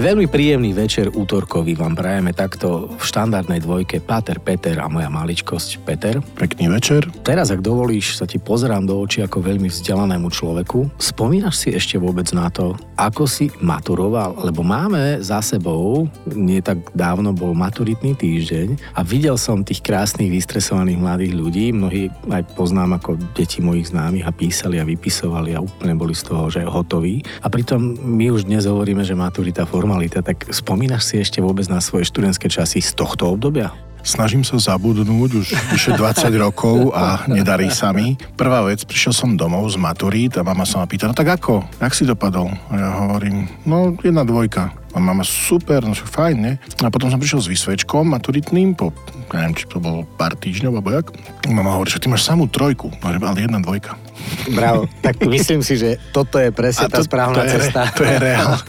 Veľmi príjemný večer útorkový vám prajeme takto v štandardnej dvojke Páter Peter a moja maličkosť Peter. Pekný večer. Teraz, ak dovolíš, sa ti pozerám do očí ako veľmi vzdelanému človeku. Spomínaš si ešte vôbec na to, ako si maturoval? Lebo máme za sebou, nie tak dávno bol maturitný týždeň a videl som tých krásnych, vystresovaných mladých ľudí. Mnohí aj poznám ako deti mojich známych a písali a vypisovali a úplne boli z toho, že hotoví. A pritom my už dnes hovoríme, že maturita formalita, tak spomínaš si ešte vôbec na svoje študentské časy z tohto obdobia? Snažím sa zabudnúť už vyše 20 rokov a nedarí sa mi. Prvá vec, prišiel som domov z maturít a mama sa ma pýta, no tak ako? Jak si dopadol? A ja hovorím, no 1-2. A mama, super, no fajn, ne? A potom som prišiel s výsvedčkom maturitným, po, neviem, či to bolo pár týždňov, alebo jak. Mama hovorí, že ty máš samú 3. Hovorím, ale 1-2. Bravo, tak myslím si, že toto je presne tá správna cesta. To je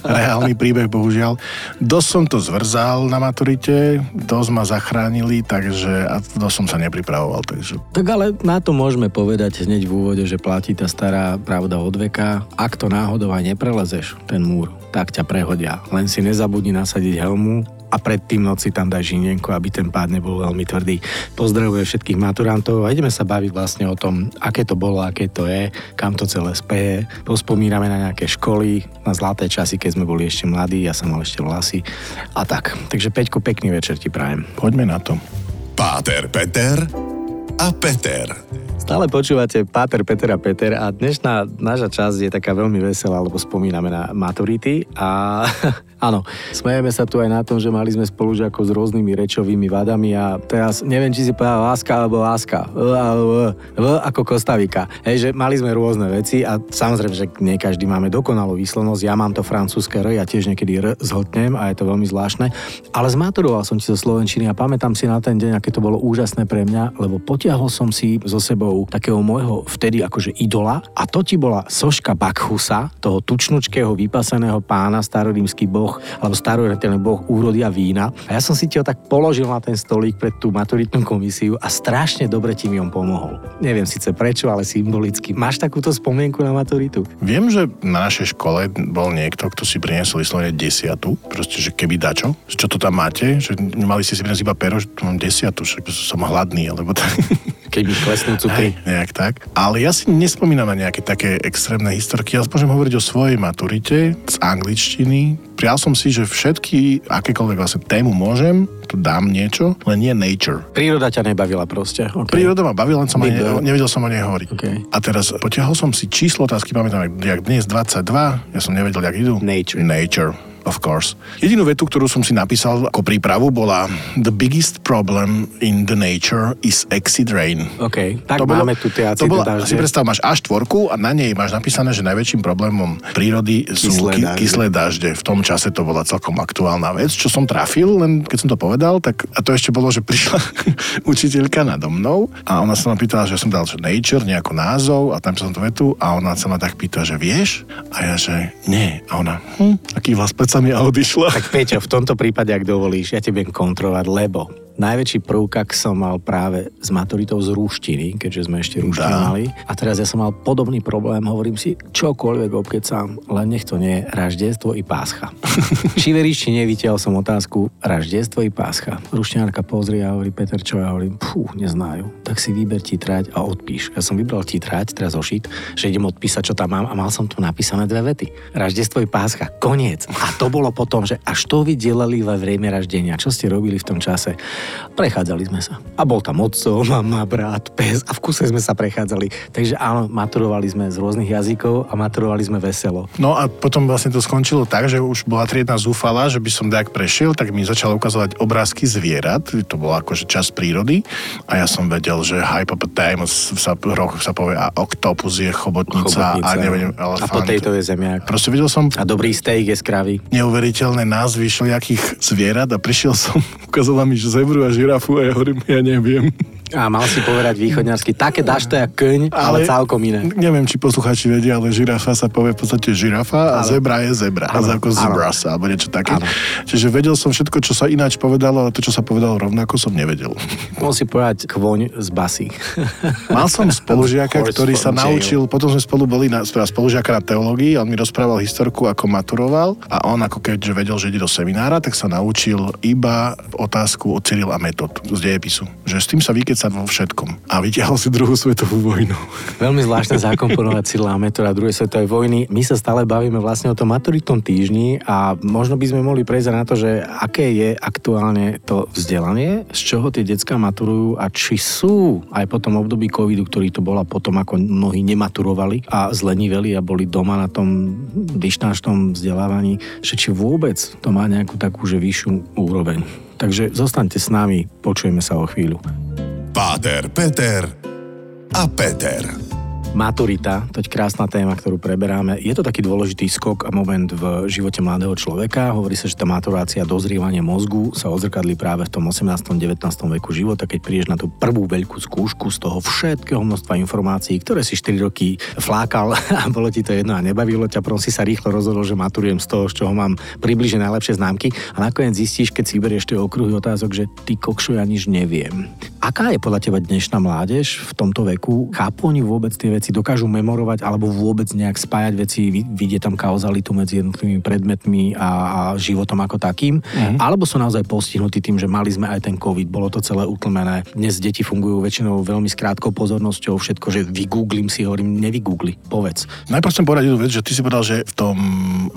reálny príbeh, bohužiaľ. Dosť som to zvrzal na maturite, dosť ma zachránili, takže a dosť som sa nepripravoval. Takže. Tak ale na to môžeme povedať hneď v úvode, že platí tá stará pravda od veka. Ak to náhodou aj neprelezeš, ten múr, tak ťa prehodia. Len si nezabudni nasadiť helmu a predtým noci tam daj žinienko, aby ten pád nebol veľmi tvrdý. Pozdravujem všetkých maturantov a ideme sa baviť vlastne o tom, aké to bolo, aké to je, kam to celé speje. Pospomíname na nejaké školy, na zlaté časy, keď sme boli ešte mladí, ja som mal ešte vlasy a tak. Takže Peťko, pekný večer ti prajem. Poďme na to. Páter Peter a Peter. Stále počúvate Páter Peter a Peter a dnešná naša časť je taká veľmi veselá, lebo spomíname na maturity a áno, smejeme sa tu aj na tom, že mali sme spolužiakov s rôznymi rečovými vadami a teraz neviem, či si povedal láska alebo láska, ako Kostavika. Hej, že mali sme rôzne veci a samozrejme, že nie každý máme dokonalú výslovnosť, ja mám to francúzske R, ja tiež niekedy R zhltnem a je to veľmi zvláštne, ale zmaturoval som ti zo slovenčiny a pamätám si na ten deň, aké to bolo úžasné pre mňa, lebo potiahol som si zo sebou takého môjho vtedy akože idola a to ti bola soška Bakchusa, toho tučnučkého vypaseného pána, starorímsky boh, alebo starorímsky boh úrodia vína. A ja som si ti ho tak položil na ten stolík pred tú maturitnú komisiu a strašne dobre ti mi on pomohol. Neviem síce prečo, ale symbolicky. Máš takúto spomienku na maturitu? Viem, že na našej škole bol niekto, kto si priniesol vyslovene 10, proste, že keby dačo, čo to tam máte, že mali ste si priniesť iba pero, že tu mám 10, že som hladný, alebo tak. Keby klesnú cukry. Hej, nejak tak. Ale ja si nespomínam na nejaké také extrémne historky. Ja môžem hovoriť o svojej maturite z angličtiny. Prijal som si, že všetky, akékoľvek vlastne tému môžem, tu dám niečo, len nie nature. Príroda ťa nebavila proste. Okay. Príroda ma bavila, len som nevedel som o nej hovoriť. Okay. A teraz potiahol som si číslo, otázky pamätám, jak dnes 22, ja som nevedel, jak idú. Nature. Of course. Jedinú vetu, ktorú som si napísal ako prípravu, bola the biggest problem in the nature is acid rain. OK, tak to máme tu tie acid. Si predstav, máš A4 a na nej máš napísané, že najväčším problémom prírody sú kyslé dažde. V tom čase to bola celkom aktuálna vec, čo som trafil, len keď som to povedal, tak a to ešte bolo, že prišla učiteľka nado mnou a ona sa ma pýtala, že som dal že nature, nejaký názov a tam som tú vetu a ona sa ma tak pýta, že vieš? A ja, že nie. A ona, aký vás sa mi odišla. Tak Peťo, v tomto prípade, ak dovolíš, ja te budem kontrolovať, lebo najväčší prvkak som mal práve s maturitou z rúštiny, keďže sme ešte rúštinu mali. A teraz ja som mal podobný problém, hovorím si, čokoľvek obkecám, len nech to nie je Raždiestvo i Páscha. Či veríš, či nevytiahol som otázku Raždiestvo i Páscha. Rúštiniarka pozrie a hovorí, Peter, čo? Ja hovorím, neznajú. Tak si vyber titrať a odpíš. Ja som vybral titrať, teraz ošit, že idem odpísať, čo tam mám a mal som tu napísané 2 vety. Raždiestvo i Páscha, koniec. A to bolo potom, že až to vy delali vo vreme raždenia, čo ste robili v tom čase? Prechádzali sme sa. A bol tam otco, mama, brat, pes a v kuse sme sa prechádzali. Takže áno, maturovali sme z rôznych jazykov a maturovali sme veselo. No a potom vlastne to skončilo tak, že už bola triedna zúfala, že by som dejak prešiel, tak mi začala ukazovať obrázky zvierat. To bolo akože čas prírody a ja som vedel, že hypopotamus sa povie a oktopus je chobotnica a neviem, elefant. A po tejto je zemiak. Proste videl som. A dobrý steak je z kravy. Neuveriteľné názvy šlijakých zvierat a prišiel som, ukazoval mi, že zebru a žirafu a ja hovorím, ja neviem. A mal si povedať východňarsky, také dáš to jak kň, ale celkom iné. Neviem, či poslucháči vedia, ale žirafa sa povie v podstate žirafa a zebra je zebra. A ako zebra sa, alebo niečo také. Áno. Čiže vedel som všetko, čo sa ináč povedalo, ale to, čo sa povedalo rovnako, som nevedel. Mohol si povedať kvoň z basy. Mal som spolužiaka, ktorý sa naučil, potom sme spolu boli spolužiaka na teológii, on mi rozprával historku, ako maturoval a on ako keďže vedel, že ide do seminára, tak sa naučil iba otázku od Cyril a Metod z dejepisu, že s tým sa vykeca vo všetkom. A vytiahol si druhú svetovú vojnu. Veľmi zvláštne zakomponovať Cyrila a Metoda druhej svetovej vojny. My sa stále bavíme vlastne o tom maturitnom týždni a možno by sme mohli prejsť na to, že aké je aktuálne to vzdelanie, z čoho tie decká maturujú a či sú aj po tom období covidu, ktorý to bola potom, ako mnohí nematurovali a zleniveli a boli doma na tom distančnom vzdelávaní, že či vôbec to má nejakú takú, že vyššiu úroveň. Takže zostaňte s nami, počujeme sa o chvíľu. Páter Peter a Peter. Maturita, to je krásna téma, ktorú preberáme. Je to taký dôležitý skok a moment v živote mladého človeka. Hovorí sa, že tá maturácia, dozrievanie mozgu sa odzrkadlí práve v tom 18. 19. veku života, keď prídeš na tú prvú veľkú skúšku z toho všetkého množstva informácií, ktoré si 4 roky flákal a bolo ti to jedno a nebavilo ťa, proste si sa rýchlo rozhodol, že maturujem z toho, z čoho mám približne najlepšie známky a nakoniec zistíš, keď si berieš tie okruhy otázok, že ty kokšo, ja nič neviem. Aká je podľa teba dnešná mládež v tomto veku? Chápu oni vôbec tie veci? Dokážu memorovať alebo vôbec nejak spájať veci? Vidie tam kauzalitu medzi jednotlivými predmetmi a životom ako takým? Mm-hmm. Alebo sú naozaj postihnutí tým, že mali sme aj ten COVID, bolo to celé utlmené. Dnes deti fungujú väčšinou veľmi s krátkou pozornosťou, všetko, že vygooglim si, hovorím, nevygoogli, povedz. Najprv som povedal jednu vec, že ty si povedal, že v tom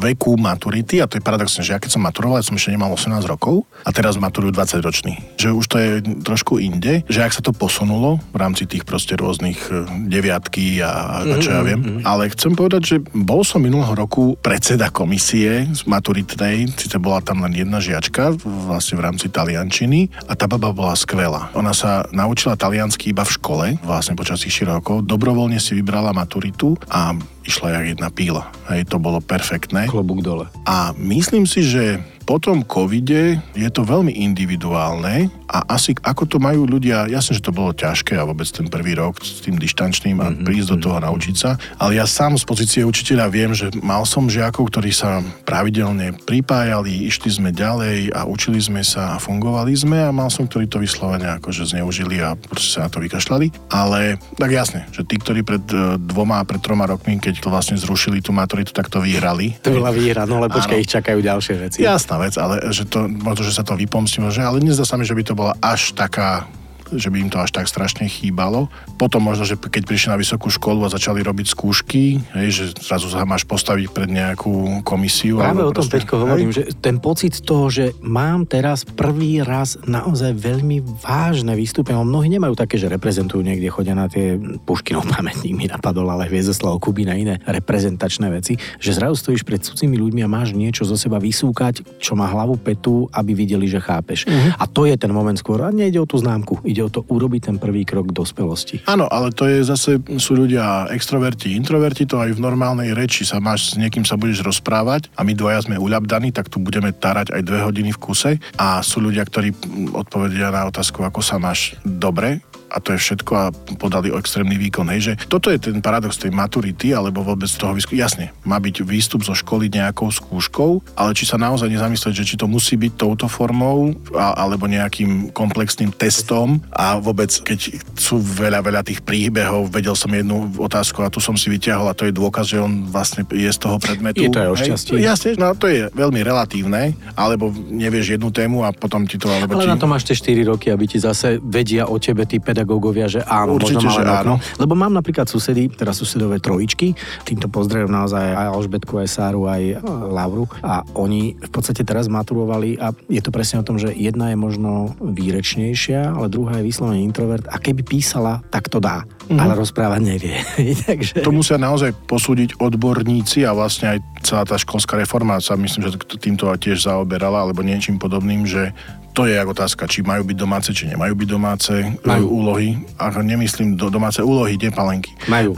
veku maturity, a to je paradoxné, že ja keď som maturoval, som ešte nemal 18 rokov a teraz maturujú 20 roční. Že už to je trošku inde. Že ak sa to posunulo v rámci tých proste rôznych deviatky a čo ja viem. Ale chcem povedať, že bol som minulého roku predseda komisie z maturitnej, síce bola tam len jedna žiačka vlastne v rámci taliančiny a tá baba bola skvelá. Ona sa naučila taliansky iba v škole, vlastne počas tých 4 rokov, dobrovoľne si vybrala maturitu a išla jak jedna píla. Hej, to bolo perfektné. Klobúk dole. A myslím si, že po tom covide je to veľmi individuálne a asi ako to majú ľudia, jasne, že to bolo ťažké a vôbec ten prvý rok s tým dištančným a prísť do toho a naučiť sa, ale ja sám z pozície učiteľa viem, že mal som žiakov, ktorí sa pravidelne pripájali, išli sme ďalej a učili sme sa a fungovali sme a mal som, ktorí to vyslovene akože zneužili a proste sa na to vykašľali, ale tak jasne, že tí, ktorí pred 2 a pred 3 rokmi, keď to vlastne zrušili tú maturitu, tak to vyhrali. To bola výhra, no ale počkaj, ich čakajú ďalšie veci. Jasná vec, ale že to, možno, že sa to vypomstilo, že ale nezdá sa mi, že by to bola až taká, že by im to až tak strašne chýbalo. Potom možno, že keď prišli na vysokú školu a začali robiť skúšky, hej, že zrazu sa máš postaviť pred nejakú komisiu. Práve o tom Peťko hovorím, že ten pocit toho, že mám teraz prvý raz naozaj veľmi vážne vystúpenie. Mnohí nemajú také, že reprezentujú niekde, chodia na tie Puškinov pamätník, mi napadol, ale Hviezdoslav Kubín a iné reprezentačné veci, že zrazu stojíš pred cudzými ľuďmi a máš niečo zo seba vysúkať, čo má hlavu petu, aby videli, že chápeš. A to je ten moment skôr, a nejde o tú známku. Ide o to urobiť ten prvý krok k dospelosti. Áno, ale to je zase, sú ľudia extroverti, introverti, to aj v normálnej reči sa máš, s niekým sa budeš rozprávať a my dvaja sme uľabdaní, tak tu budeme tárať aj 2 hodiny v kuse a sú ľudia, ktorí odpovedia na otázku, ako sa máš dobre a to je všetko a podali o extrémny výkon. Hej, že toto je ten paradox tej maturity alebo vôbec toho výskupu. Jasne, má byť výstup zo školy nejakou skúškou, ale či sa naozaj nezamyslieť, že či to musí byť touto formou alebo nejakým komplexným testom a vôbec, keď sú veľa tých príbehov, vedel som jednu otázku a tu som si vyťahol a to je dôkaz, že on vlastne je z toho predmetu. Je to aj o šťastí. Jasne, no to je veľmi relatívne, alebo nevieš jednu tému a potom ti to... Ale na to máš tie 4 roky, aby ti zase vedia o tebe tí pedagógovia, že áno. Určite, že áno. Lebo mám napríklad susedové trojičky, týmto pozdravím naozaj aj Alžbetku, aj Sáru, aj Lauru a oni v podstate teraz maturovali a je to presne o tom, že jedna je možno výrečnejšia, ale druhá je vyslovene introvert a keby písala, tak to dá. ale rozprávať nevie. Takže... To musia naozaj posúdiť odborníci a vlastne aj celá tá školská reformácia, myslím, že týmto tiež zaoberala, alebo niečím podobným, že to je otázka, či majú byť domáce, či nemajú byť domáce úlohy. A nemyslím domáce úlohy, nie palenky. Majú.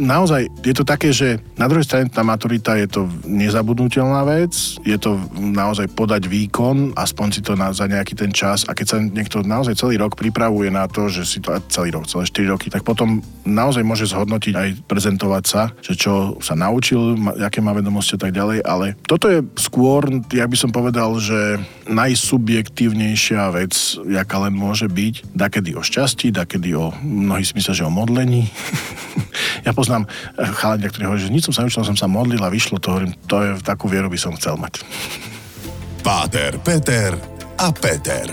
Naozaj je to také, že na druhej strane tá maturita je to nezabudnutelná vec, je to naozaj podať výkon, aspoň si to za nejaký ten čas. A keď sa niekto naozaj celý rok pripravuje na to, že si to celý rok, celé 4 roky, tak potom naozaj môže zhodnotiť aj prezentovať sa, že čo sa naučil, aké má vedomosti a tak ďalej. Ale toto je skôr, ja by som povedal, že najsubjektívnejšia vec, jaká len môže byť. Dakedy o šťastí, dakedy o, mnohí si myslia, že o modlení. Ja poznám chalania, ktorý hovorí, že nič som sa neučil, som sa modlil a vyšlo to, hovorím, to je, takú vieru by som chcel mať. Páter, Peter a Peter.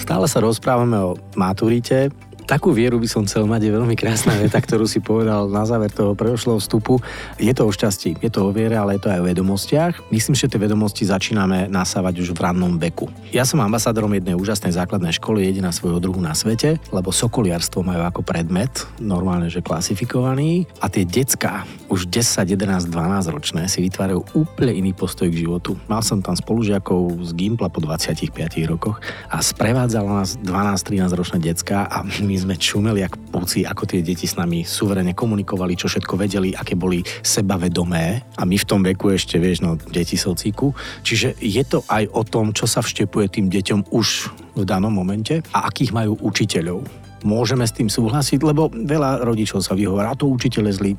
Stále sa rozprávame o maturite. Takú vieru by som chcel mať, je veľmi krásna veta, ktorú si povedal na záver toho predošlého vstupu. Je to o šťastí, je to o viere, ale je to aj o vedomostiach. Myslím, že tie vedomosti začíname nasávať už v rannom veku. Ja som ambasádorom jednej úžasnej základnej školy, jediná svojho druhu na svete, lebo sokoliarstvo majú ako predmet, normálne, že klasifikovaný. A tie decká, už 10, 11, 12 ročné, si vytvárajú úplne iný postoj k životu. Mal som tam spolužiakov z Gimpla po 25 rokoch a sprevádzala nás 12-13 ročné decká a my sme čumeli jak púci, ako tie deti s nami suverene komunikovali, čo všetko vedeli, aké boli sebavedomé a my v tom veku ešte, vieš, no, deti sociku. Čiže je to aj o tom, čo sa vštepuje tým deťom už v danom momente a akých majú učiteľov. Môžeme s tým súhlasiť, lebo veľa rodičov sa vyhovorá, to učiteľ je zlý.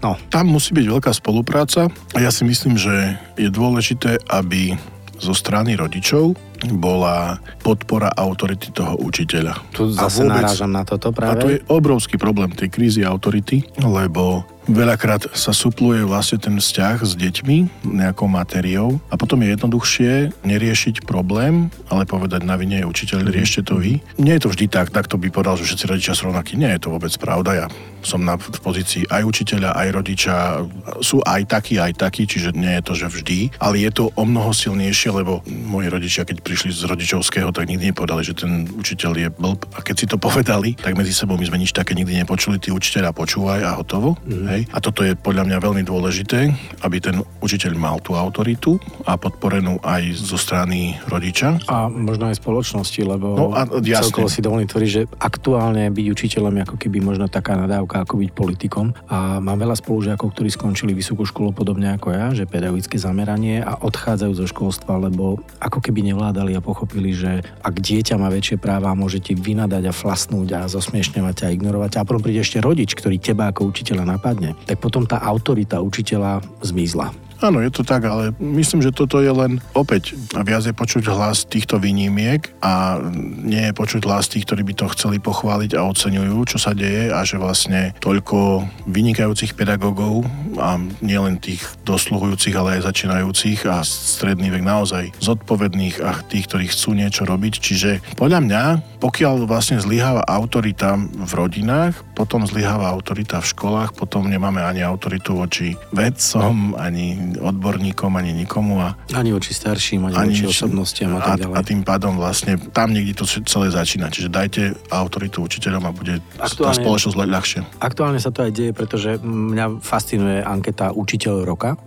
No. Tam musí byť veľká spolupráca a ja si myslím, že je dôležité, aby zo strany rodičov bola podpora autority toho učiteľa. Tu zase narážam na toto práve. A to je obrovský problém tej krízy autority, lebo veľakrát sa supluje vlastne ten vzťah s deťmi, nejakou materiou a potom je jednoduchšie neriešiť problém, ale povedať na vine učiteľ, riešte to vy. Nie je to vždy tak, tak to by povedal, že všetci rodičia sú rovnakí. Nie je to vôbec pravda. Ja som v pozícii aj učiteľa, aj rodiča. Sú aj takí, čiže nie je to, že vždy, ale je to o mnoho silnejšie, lebo moji rodičia, keď prišli z rodičovského, tak nikdy nepovedali, že ten učiteľ je blb. A keď si to povedali, tak medzi sebou my sme nič také nikdy nepočuli, ty učiteľa počúvaj a hotovo. Hej. A toto je podľa mňa veľmi dôležité, aby ten učiteľ mal tú autoritu a podporenú aj zo strany rodiča. A možno aj spoločnosti, lebo no a, celkovo si dovolím tvoriť, že aktuálne byť učiteľom ako keby možno taká nadávka, ako byť politikom. A mám veľa spolužiakov, ktorí skončili vysokú školu podobne ako ja, že pedagogické zameranie a odchádzajú zo školstva, lebo ako keby nevláda a pochopili, že ak dieťa má väčšie práva, môžete vynadať a flasnúť a zosmiešňovať a ignorovať. A potom príde ešte rodič, ktorý teba ako učiteľa napadne, tak potom tá autorita učiteľa zmizla. Áno, je to tak, ale myslím, že toto je len opäť viac je počuť hlas týchto výnimiek a nie je počuť hlas tých, ktorí by to chceli pochváliť a oceňujú, čo sa deje a že vlastne toľko vynikajúcich pedagógov a nielen tých dosluhujúcich, ale aj začínajúcich a stredný vek naozaj zodpovedných a tých, ktorí chcú niečo robiť. Čiže podľa mňa, pokiaľ vlastne zlyháva autorita v rodinách, potom zlyháva autorita v školách, potom nemáme ani autoritu voči vedcom, ani odborníkom, ani nikomu. A ani voči starším, ani voči osobnostiam a tak ďalej. A tým pádom vlastne tam niekde to celé začína. Čiže dajte autoritu učiteľom a bude tá spoločnosť ľahšie. Aktuálne sa to aj deje, pretože mňa fascinuje anketa Učiteľ roka,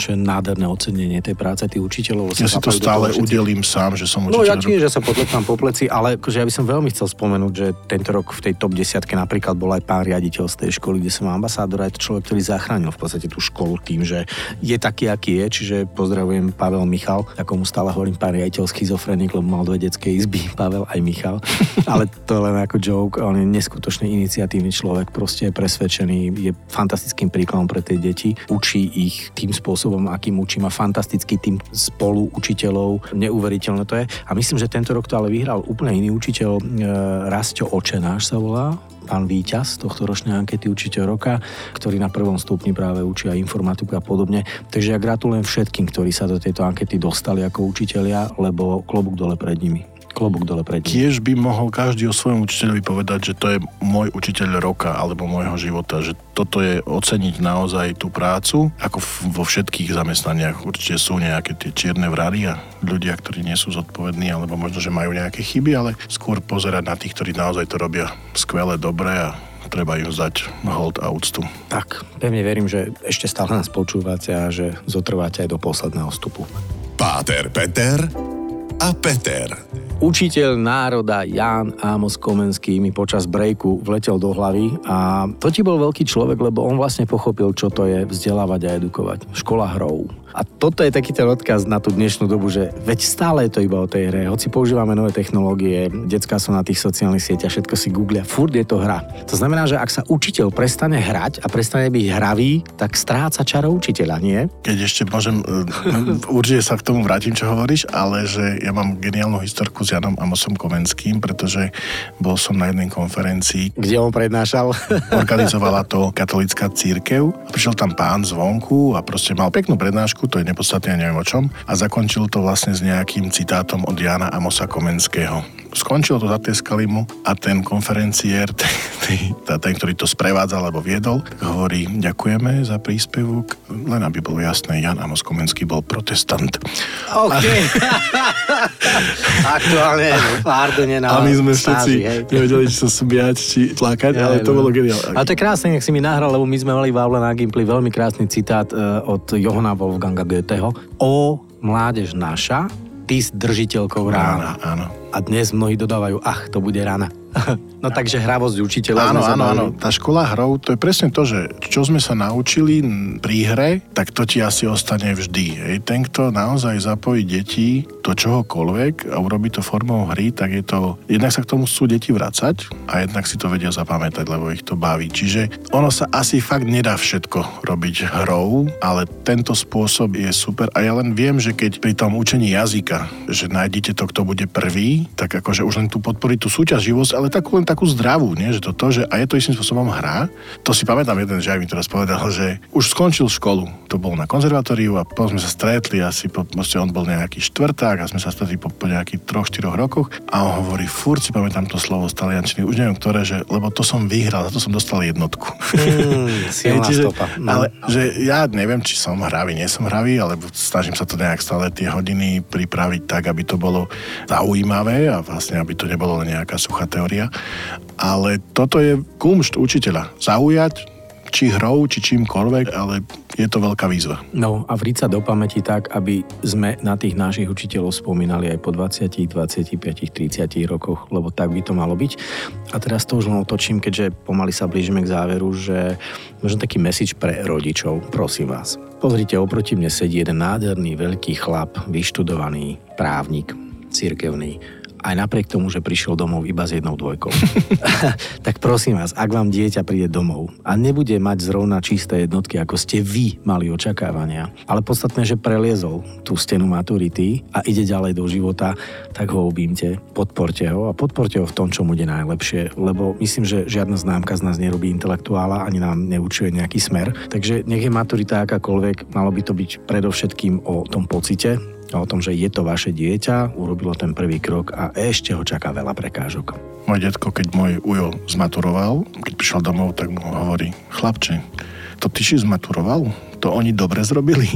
čo je nádherné ocenenie tej práce tých učiteľov. Ja si to stále udelím sám, že som učiteľ. No ja tiež, že sa potlepkám po pleci, ale akože ja by som veľmi chcel spomenúť, že tento rok v tej top 10 napríklad bol aj pán riaditeľ z tej školy, kde som ambasádor, aj človek, ktorý zachránil v podstate tú školu tým, že je taký, aký je, čiže pozdravujem Pavel Michal, takomu stále hovorím pán riaditeľ schizofrenik, lebo mal dve detské izby, Pavel aj Michal, ale to len ako joke, on je neskutočne iniciatívny človek, proste je presvedčený, je fantastickým príkladom pre tie deti, učí ich tým spôsobom, akým učí, má fantastický tým spolu učiteľov, neuveriteľné to je. A myslím, že tento rok to ale vyhral úplne iný učiteľ, Rasťo Očenáš sa volá, pán víťaz tohto ročnej ankety Učiteľ roka, ktorý na prvom stupni práve učia informatiku a podobne. Takže ja gratulujem všetkým, ktorí sa do tejto ankety dostali ako učitelia, lebo klobúk dole pred nimi. klobúk dole pred ním. Tiež by mohol každý o svojom učiteľovi povedať, že to je môj učiteľ roka alebo môjho života, že toto je oceniť naozaj tú prácu, ako vo všetkých zamestnaniach. Určite sú nejaké tie čierne vrary a ľudia, ktorí nie sú zodpovední, alebo možno, že majú nejaké chyby, ale skôr pozerať na tých, ktorí naozaj to robia skvelé, dobre a treba im zdať hold a úctu. Tak, pevne verím, že ešte stále nás počúvate a že zotrváte aj do posledného vstupu. Páter Peter a Peter. Učiteľ národa Jan Amos Komenský mi počas breaku vletel do hlavy a to ti bol veľký človek, lebo on vlastne pochopil, čo to je vzdelávať a edukovať. Škola hrou. A toto je taký ten odkaz na tú dnešnú dobu, že veď stále je to iba o tej hre. Hoci používame nové technológie, decká sú na tých sociálnych sieťach, všetko si googlia, furt je to hra. To znamená, že ak sa učiteľ prestane hrať a prestane byť hravý, tak stráca čaro učiteľa, nie? Keď ešte môžem, určite sa k tomu vrátim, čo hovoríš, ale že ja mám geniálnu historku s Janom Amosom Komenským, pretože bol som na jednej konferencii, kde on prednášal. Organizovala to katolícka cirkev. Prišiel tam pán zvonku a proste mal peknú prednášku, to je nepodstatné, ja neviem o čom, a zakončil to vlastne s nejakým citátom od Jana Amosa Komenského. Skončil to, zatieskali mu a ten konferenciér, ten, ktorý to sprevádzal alebo viedol, hovorí: ďakujeme za príspevok, len aby bolo jasné, Jan Amos Komenský bol protestant. OK. Aktuálne, pardonne. A my sme všetci nevedeli, či sa smiať, či tlákať, ale to bolo geniálne. Ale to je krásne, nech si mi nahral, lebo my sme mali v Aule na Gimply veľmi krásny citát od Johna Wolfganga Goetheho: "Ó, mládež naša, ty si držiteľkou rána." Áno, áno. A dnes mnohí dodávajú: "Ach, to bude rána." No takže hravosť učiteľa. Áno. Tá škola hrou, to je presne to, že čo sme sa naučili pri hre, tak to ti asi ostane vždy. Ten, kto naozaj zapojí deti do čohokoľvek a urobí to formou hry, tak je to... Jednak sa k tomu chcú deti vracať a jednak si to vedia zapamätať, lebo ich to baví. Čiže ono sa asi fakt nedá všetko robiť hrou, ale tento spôsob je super. A ja len viem, že keď pri tom učení jazyka, že nájdete to, kto bude prvý, tak akože už len tu podporiť tú súťaživosť, ale takú, len takú zdravú, nie? Že toto, že a je to istým spôsobom hra. To si pamätám, jeden žiak mi teraz povedal, že už skončil školu. To bol na konzervatóriu a potom sme sa stretli, asi on bol nejaký štvrták a sme sa stretli po nejakých 3-4 rokoch a on hovorí: furt si pamätám to slovo z taliančiny, už neviem ktoré, že lebo to som vyhral, za to som dostal jednotku. Silná stopa. Ale že ja neviem, či som hravý, nie som hravý, ale snažím sa to nejak stále tie hodiny pripraviť tak, aby to bolo zaujímavé a vlastne aby to nebolo len nejaká suchá teória. Ale toto je kumšt učiteľa. Zaujať či hrou, či čímkoľvek, ale je to veľká výzva. No a vríť sa do pamäti tak, aby sme na tých našich učiteľov spomínali aj po 20, 25, 30 rokoch, lebo tak by to malo byť. A teraz to už len otočím, keďže pomaly sa blížime k záveru, že možno taký message pre rodičov, prosím vás. Pozrite, oproti mne sedí jeden nádherný veľký chlap, vyštudovaný právnik, cirkevný. Aj napriek tomu, že prišiel domov iba s 1 dvojkou. Tak prosím vás, ak vám dieťa príde domov a nebude mať zrovna čisté jednotky, ako ste vy mali očakávania, ale podstatné, že preliezol tú stenu maturity a ide ďalej do života, tak ho objímte, podporte ho a podporte ho v tom, čo mu ide najlepšie, lebo myslím, že žiadna známka z nás nerobí intelektuála, ani nám neučuje nejaký smer. Takže nech je maturita akákoľvek, malo by to byť predovšetkým o tom pocite, a o tom, že je to vaše dieťa, urobilo ten prvý krok a ešte ho čaká veľa prekážok. Môj detko, keď môj ujo zmaturoval, keď prišiel domov, tak mu hovorí: chlapče, to ty si zmaturoval? To oni dobre zrobili.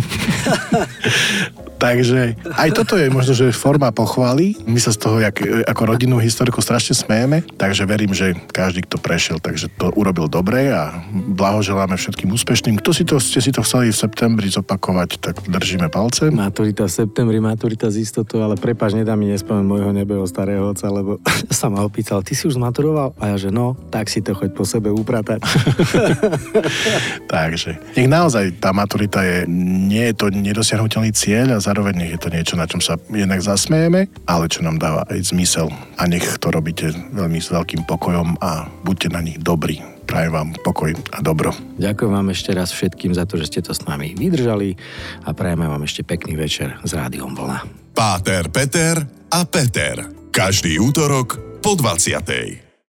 Takže aj toto je možno, že forma pochvály. My sa z toho ako rodinnú históriku strašne smejeme, takže verím, že každý, kto prešiel, takže to urobil dobre a blahoželáme všetkým úspešným. Ste si to chceli v septembri zopakovať, tak držíme palce. Maturita v septembri, maturita z istotu, ale prepáč, nedá mi nespomenúť môjho nebeho starého oca, lebo sa ma opýtal: ty si už zmaturoval? A ja, že no, tak si to choď po sebe upratať. Takže nech naozaj tá maturita je, nie je to nedosiahnuteľný cieľ, a zároveň nech je to niečo, na čom sa jednak zasmejeme, ale čo nám dáva aj zmysel. A nech to robíte veľmi s veľkým pokojom a buďte na nich dobrí. Prajem vám pokoj a dobro. Ďakujem vám ešte raz všetkým za to, že ste to s nami vydržali a prajeme vám ešte pekný večer s Rádiom Vlna. Páter, Peter a Peter. Každý útorok po 20:00.